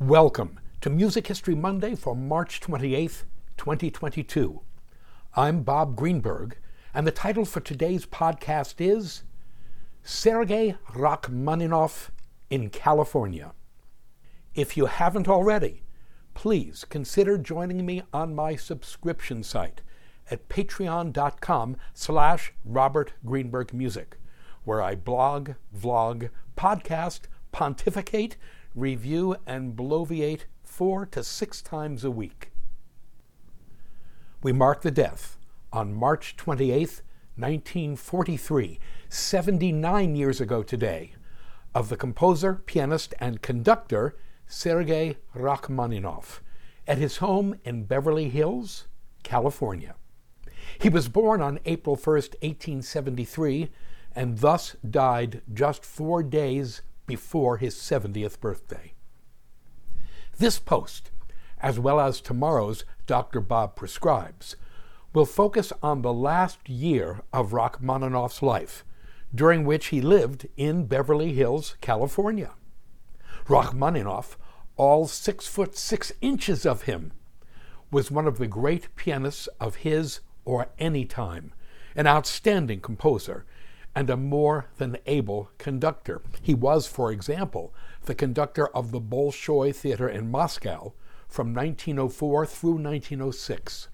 Welcome to Music History Monday for March 28, 2022. I'm Bob Greenberg, and the title for today's podcast is Sergei Rachmaninoff in California. If you haven't already, please consider joining me on my subscription site at patreon.com/Robert Greenberg Music, where I blog, vlog, podcast, pontificate, review, and bloviate 4 to 6 times a week. We mark the death on March 28, 1943, 79 years ago today, of the composer, pianist, and conductor Sergei Rachmaninoff at his home in Beverly Hills, California. He was born on April 1, 1873, and thus died just 4 days before his 70th birthday. This post, as well as tomorrow's Dr. Bob Prescribes, will focus on the last year of Rachmaninoff's life, during which he lived in Beverly Hills, California. Rachmaninoff, all 6'6" of him, was one of the great pianists of his or any time, an outstanding composer, and a more than able conductor. He was, for example, the conductor of the Bolshoi Theater in Moscow from 1904 through 1906.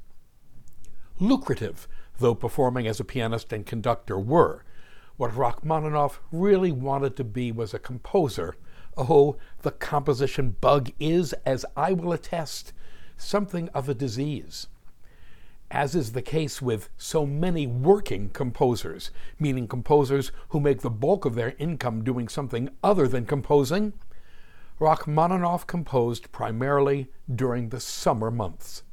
Lucrative, though performing as a pianist and conductor were, what Rachmaninoff really wanted to be was a composer. Oh, the composition bug is, as I will attest, something of a disease. As is the case with so many working composers, meaning composers who make the bulk of their income doing something other than composing, Rachmaninoff composed primarily during the summer months.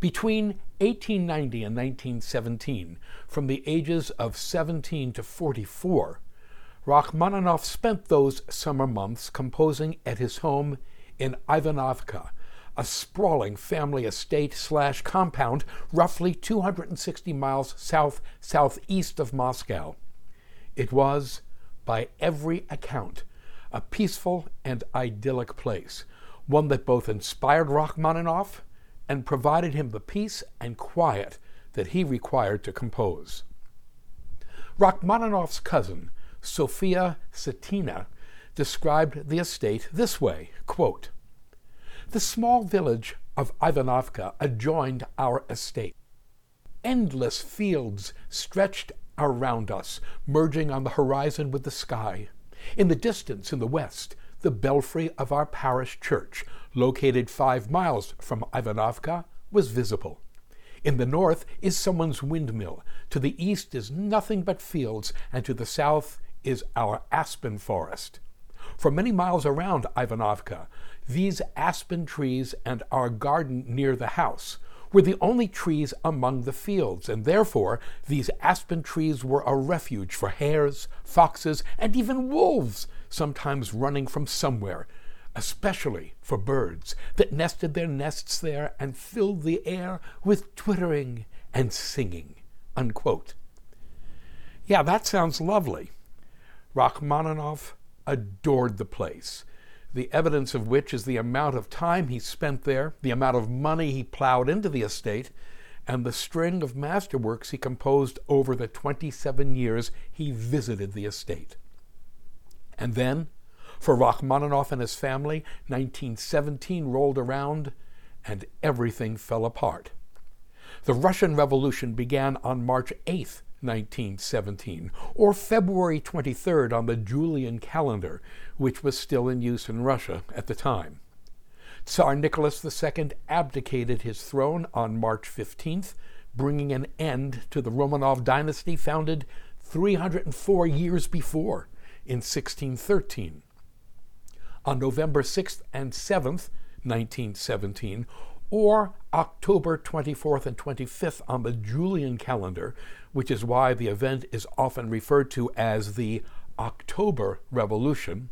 Between 1890 and 1917, from the ages of 17 to 44, Rachmaninoff spent those summer months composing at his home in Ivanovka, a sprawling family estate/compound roughly 260 miles southeast of Moscow. It was, by every account, a peaceful and idyllic place, one that both inspired Rachmaninoff and provided him the peace and quiet that he required to compose. Rachmaninoff's cousin, Sofia Satina, described the estate this way, quote, "The small village of Ivanovka adjoined our estate. Endless fields stretched around us, merging on the horizon with the sky. In the distance, in the west, the belfry of our parish church, located 5 miles from Ivanovka, was visible. In the north is someone's windmill. To the east is nothing but fields, and to the south is our aspen forest. For many miles around Ivanovka, these aspen trees and our garden near the house were the only trees among the fields, and therefore these aspen trees were a refuge for hares, foxes, and even wolves, sometimes running from somewhere, especially for birds that nested their nests there and filled the air with twittering and singing." Unquote. Yeah, that sounds lovely. Rachmaninoff adored the place, the evidence of which is the amount of time he spent there, the amount of money he plowed into the estate, and the string of masterworks he composed over the 27 years he visited the estate. And then, for Rachmaninoff and his family, 1917 rolled around, and everything fell apart. The Russian Revolution began on March 8th, 1917, or February 23rd on the Julian calendar, which was still in use in Russia at the time. Tsar Nicholas II abdicated his throne on March 15th, bringing an end to the Romanov dynasty founded 304 years before, in 1613. On November 6th and 7th, 1917, or October 24th and 25th on the Julian calendar, which is why the event is often referred to as the October Revolution,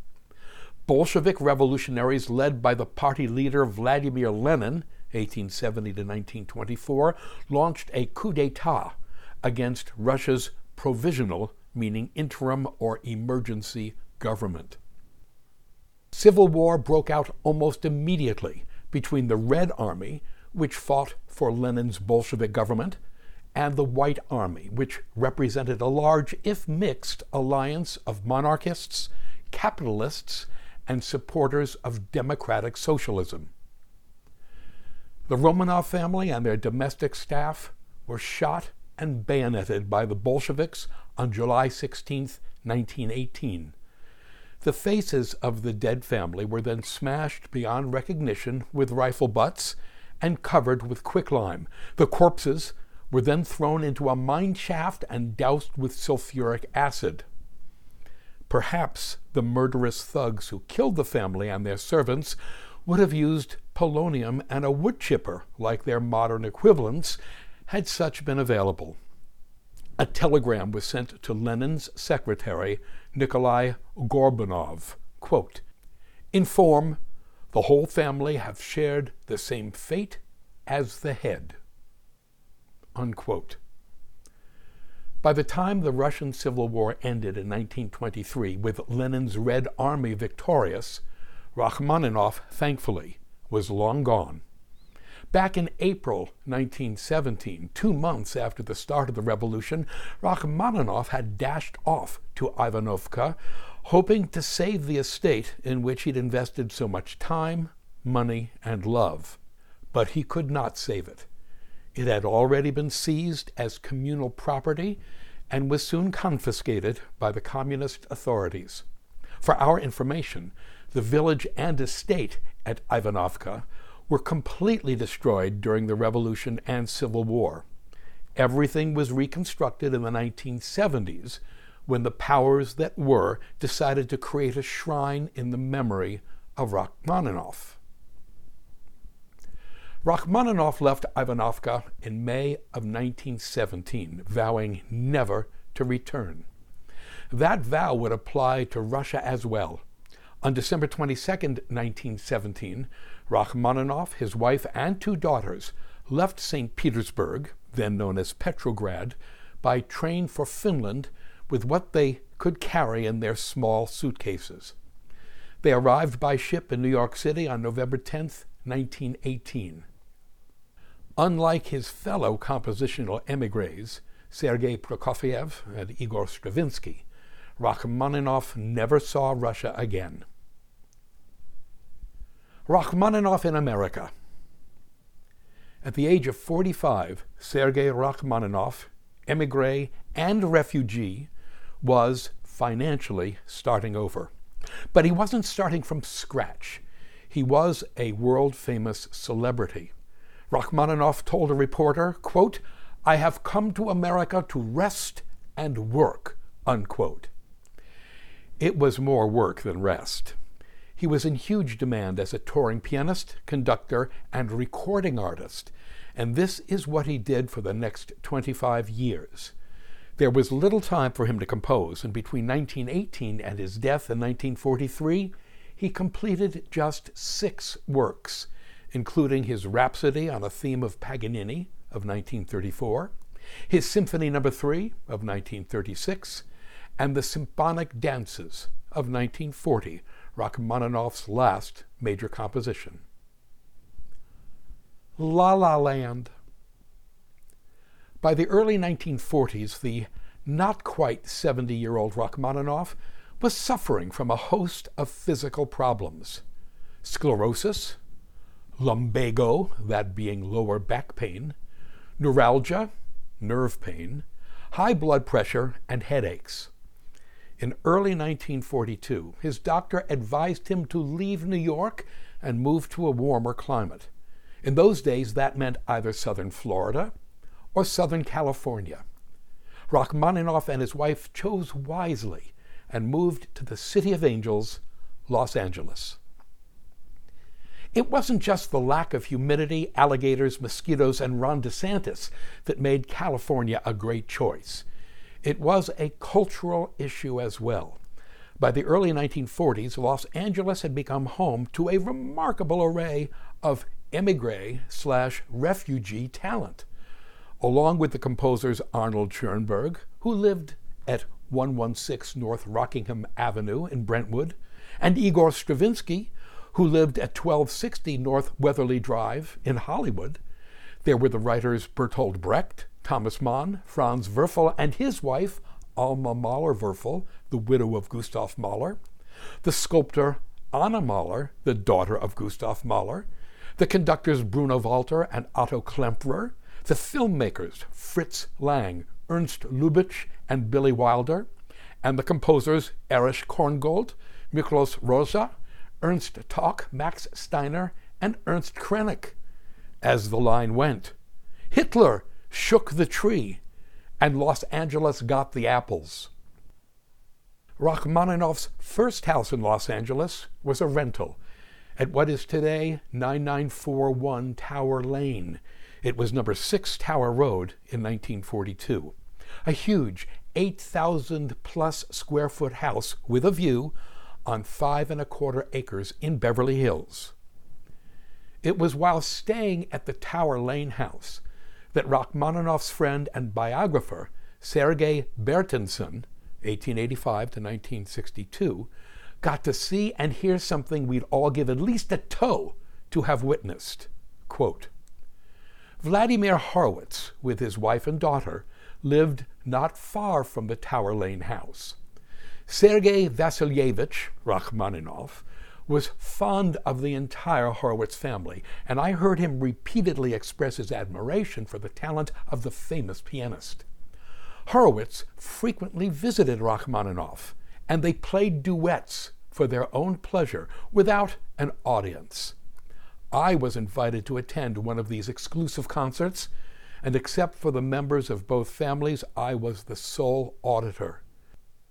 Bolshevik revolutionaries led by the party leader Vladimir Lenin, 1870 to 1924, launched a coup d'etat against Russia's provisional, meaning interim or emergency, government. Civil war broke out almost immediately between the Red Army, which fought for Lenin's Bolshevik government, and the White Army, which represented a large, if mixed, alliance of monarchists, capitalists, and supporters of democratic socialism. The Romanov family and their domestic staff were shot and bayoneted by the Bolsheviks on July 16, 1918. The faces of the dead family were then smashed beyond recognition with rifle butts and covered with quicklime. The corpses were then thrown into a mine shaft and doused with sulfuric acid. Perhaps the murderous thugs who killed the family and their servants would have used polonium and a wood chipper like their modern equivalents had such been available. A telegram was sent to Lenin's secretary, Nikolai Gorbunov, quote, "In form, the whole family have shared the same fate as the head," unquote. By the time the Russian Civil War ended in 1923, with Lenin's Red Army victorious, Rachmaninoff, thankfully, was long gone. Back in April 1917, 2 months after the start of the revolution, Rachmaninoff had dashed off to Ivanovka, hoping to save the estate in which he'd invested so much time, money, and love. But he could not save it. It had already been seized as communal property and was soon confiscated by the communist authorities. For our information, the village and estate at Ivanovka were completely destroyed during the revolution and civil war. Everything was reconstructed in the 1970s when the powers that were decided to create a shrine in the memory of Rachmaninoff. Rachmaninoff left Ivanovka in May of 1917, vowing never to return. That vow would apply to Russia as well. On December 22, 1917, Rachmaninoff, his wife, and 2 daughters left St. Petersburg, then known as Petrograd, by train for Finland with what they could carry in their small suitcases. They arrived by ship in New York City on November 10, 1918. Unlike his fellow compositional émigrés, Sergei Prokofiev and Igor Stravinsky, Rachmaninoff never saw Russia again. Rachmaninoff in America. At the age of 45, Sergei Rachmaninoff, émigré and refugee, was financially starting over. But he wasn't starting from scratch. He was a world-famous celebrity. Rachmaninoff told a reporter, quote, "I have come to America to rest and work," unquote. It was more work than rest. He was in huge demand as a touring pianist, conductor, and recording artist, and this is what he did for the next 25 years. There was little time for him to compose, and between 1918 and his death in 1943, he completed just 6 works, including his Rhapsody on a Theme of Paganini of 1934, his Symphony No. 3 of 1936, and the Symphonic Dances of 1940, Rachmaninoff's last major composition. La La Land. By the early 1940s, the not-quite-70-year-old Rachmaninoff was suffering from a host of physical problems. Sclerosis, lumbago, that being lower back pain, neuralgia, nerve pain, high blood pressure, and headaches. In early 1942, his doctor advised him to leave New York and move to a warmer climate. In those days, that meant either southern Florida or southern California. Rachmaninoff and his wife chose wisely and moved to the City of Angels, Los Angeles. It wasn't just the lack of humidity, alligators, mosquitoes, and Ron DeSantis that made California a great choice. It was a cultural issue as well. By the early 1940s, Los Angeles had become home to a remarkable array of émigré/refugee talent, along with the composers Arnold Schoenberg, who lived at 116 North Rockingham Avenue in Brentwood, and Igor Stravinsky, who lived at 1260 North Weatherly Drive in Hollywood. There were the writers Bertolt Brecht, Thomas Mann, Franz Werfel, and his wife, Alma Mahler-Werfel, the widow of Gustav Mahler, the sculptor Anna Mahler, the daughter of Gustav Mahler, the conductors Bruno Walter and Otto Klemperer, the filmmakers Fritz Lang, Ernst Lubitsch, and Billy Wilder, and the composers Erich Korngold, Miklos Rosa, Ernst Talk, Max Steiner, and Ernst Krennick. As the line went, Hitler shook the tree, and Los Angeles got the apples. Rachmaninoff's first house in Los Angeles was a rental at what is today 9941 Tower Lane. It was number 6 Tower Road in 1942. A huge 8,000 plus square foot house with a view on 5¼ acres in Beverly Hills. It was while staying at the Tower Lane house that Rachmaninoff's friend and biographer Sergei Bertinson, 1885 to 1962, got to see and hear something we'd all give at least a toe to have witnessed. Quote, Vladimir Horowitz, with his wife and daughter, lived not far from the Tower Lane house. Sergei Vassilyevich Rachmaninoff was fond of the entire Horowitz family, and I heard him repeatedly express his admiration for the talent of the famous pianist. Horowitz frequently visited Rachmaninoff, and they played duets for their own pleasure without an audience. I was invited to attend one of these exclusive concerts, and except for the members of both families, I was the sole auditor.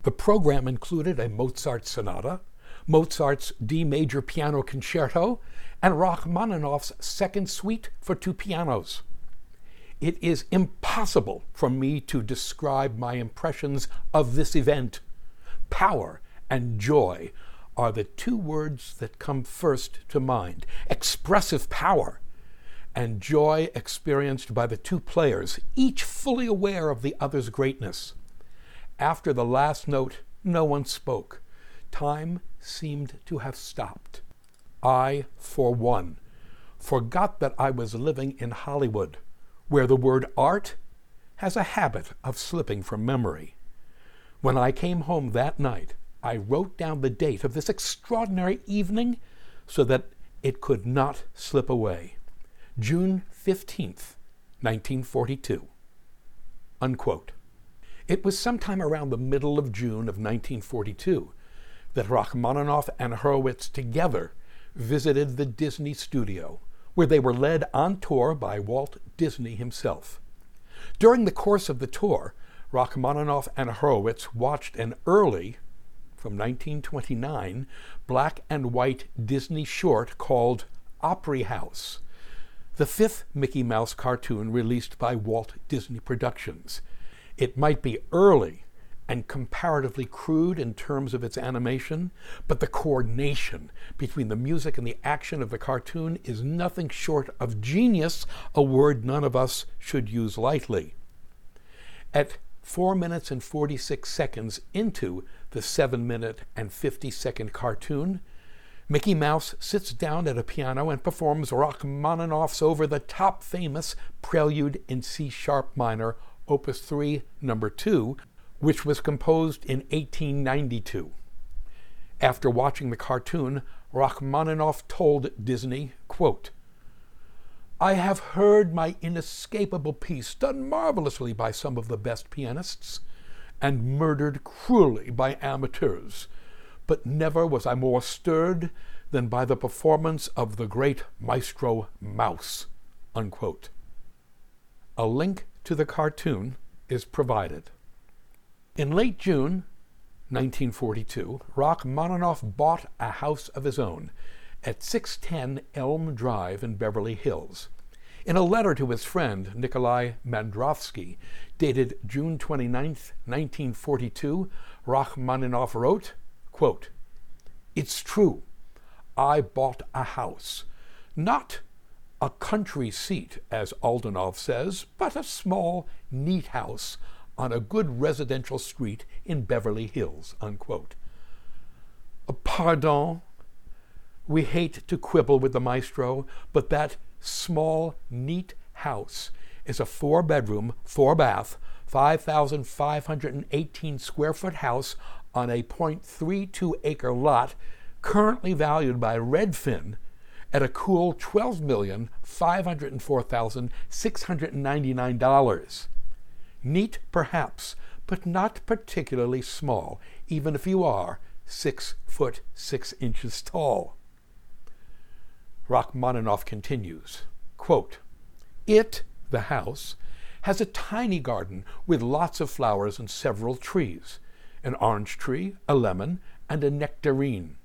The program included a Mozart sonata, Mozart's D major piano concerto, and Rachmaninoff's second suite for two pianos. It is impossible for me to describe my impressions of this event. Power and joy are the two words that come first to mind. Expressive power and joy experienced by the two players, each fully aware of the other's greatness. After the last note, no one spoke. Time seemed to have stopped. I, for one, forgot that I was living in Hollywood, where the word art has a habit of slipping from memory. When I came home that night, I wrote down the date of this extraordinary evening so that it could not slip away. June 15th, 1942. Unquote. It was sometime around the middle of June of 1942 that Rachmaninoff and Horowitz together visited the Disney studio, where they were led on tour by Walt Disney himself. During the course of the tour, Rachmaninoff and Horowitz watched an early, from 1929, black and white Disney short called Opry House, the 5th Mickey Mouse cartoon released by Walt Disney Productions. It might be early and comparatively crude in terms of its animation, but the coordination between the music and the action of the cartoon is nothing short of genius, a word none of us should use lightly. At 4 minutes and 46 seconds into the 7-minute and 50-second cartoon, Mickey Mouse sits down at a piano and performs Rachmaninoff's over-the-top famous Prelude in C-sharp minor, Opus 3, Number 2, which was composed in 1892. After watching the cartoon, Rachmaninoff told Disney, quote, I have heard my inescapable piece done marvelously by some of the best pianists and murdered cruelly by amateurs, but never was I more stirred than by the performance of the great Maestro Mouse. Unquote. A link to the cartoon is provided. In late June 1942, Rachmaninoff bought a house of his own at 610 Elm Drive in Beverly Hills. In a letter to his friend Nikolai Mandrovsky, dated June 29, 1942, Rachmaninoff wrote, quote, It's true, I bought a house, not a country seat, as Aldenov says, but a small, neat house on a good residential street in Beverly Hills, unquote. pardon, we hate to quibble with the maestro, but that small, neat house is a 4-bedroom, 4-bath, 5,518 square foot house on a 0.32 acre lot, currently valued by Redfin at a cool $12,504,699. Neat, perhaps, but not particularly small, even if you are 6 foot 6 inches tall. Rachmaninoff continues, quote, "It, the house, has a tiny garden with lots of flowers and several trees, an orange tree, a lemon, and a nectarine.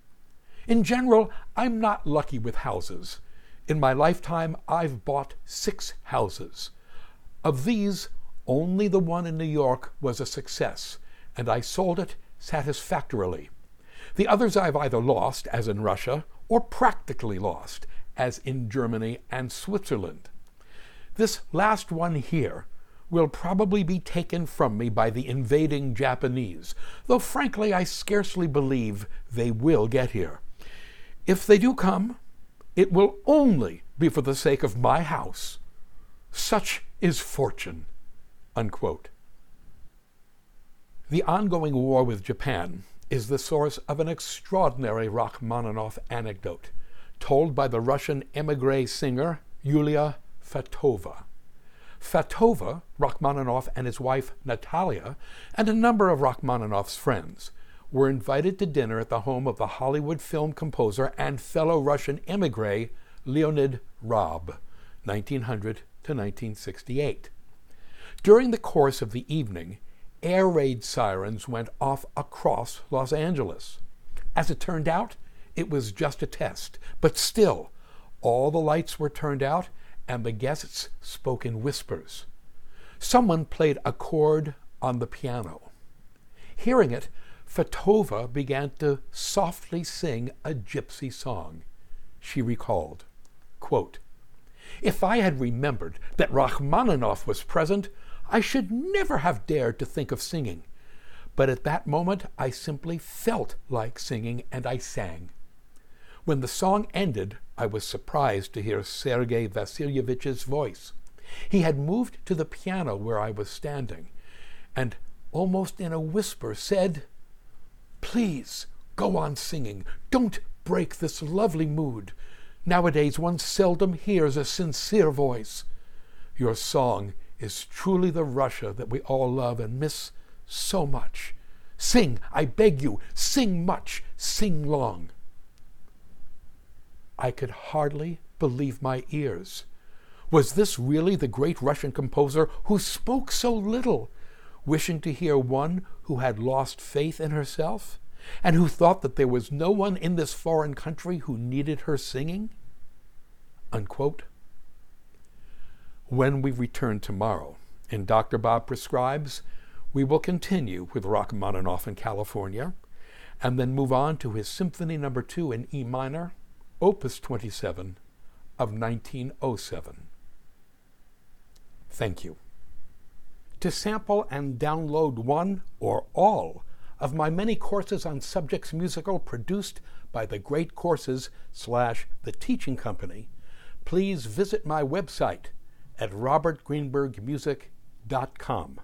In general, I'm not lucky with houses. In my lifetime, I've bought 6 houses. Of these, only the one in New York was a success, and I sold it satisfactorily. The others I've either lost, as in Russia, or practically lost, as in Germany and Switzerland. This last one here will probably be taken from me by the invading Japanese, though frankly I scarcely believe they will get here. If they do come, it will only be for the sake of my house. Such is fortune." Unquote. The ongoing war with Japan is the source of an extraordinary Rachmaninoff anecdote, told by the Russian émigré singer Yulia Fatova. Fatova, Rachmaninoff and his wife Natalia, and a number of Rachmaninoff's friends, were invited to dinner at the home of the Hollywood film composer and fellow Russian émigré Leonid Rob, 1900 to 1968. During the course of the evening, air raid sirens went off across Los Angeles. As it turned out, it was just a test, but still, all the lights were turned out and the guests spoke in whispers. Someone played a chord on the piano. Hearing it, Fatova began to softly sing a gypsy song. She recalled, quote, "If I had remembered that Rachmaninoff was present, I should never have dared to think of singing. But at that moment, I simply felt like singing, and I sang. When the song ended, I was surprised to hear Sergei Vasilyevich's voice. He had moved to the piano where I was standing, and almost in a whisper said, 'Please, go on singing. Don't break this lovely mood. Nowadays, one seldom hears a sincere voice. Your song is truly the Russia that we all love and miss so much. Sing, I beg you, sing much, sing long.' I could hardly believe my ears. Was this really the great Russian composer who spoke so little, wishing to hear one who had lost faith in herself, and who thought that there was no one in this foreign country who needed her singing?" Unquote. When we return tomorrow, and Dr. Bob Prescribes, we will continue with Rachmaninoff in California, and then move on to his Symphony No. 2 in E minor, Opus 27 of 1907. Thank you. To sample and download one or all of my many courses on subjects musical produced by the Great Courses /The Teaching Company, please visit my website at robertgreenbergmusic.com.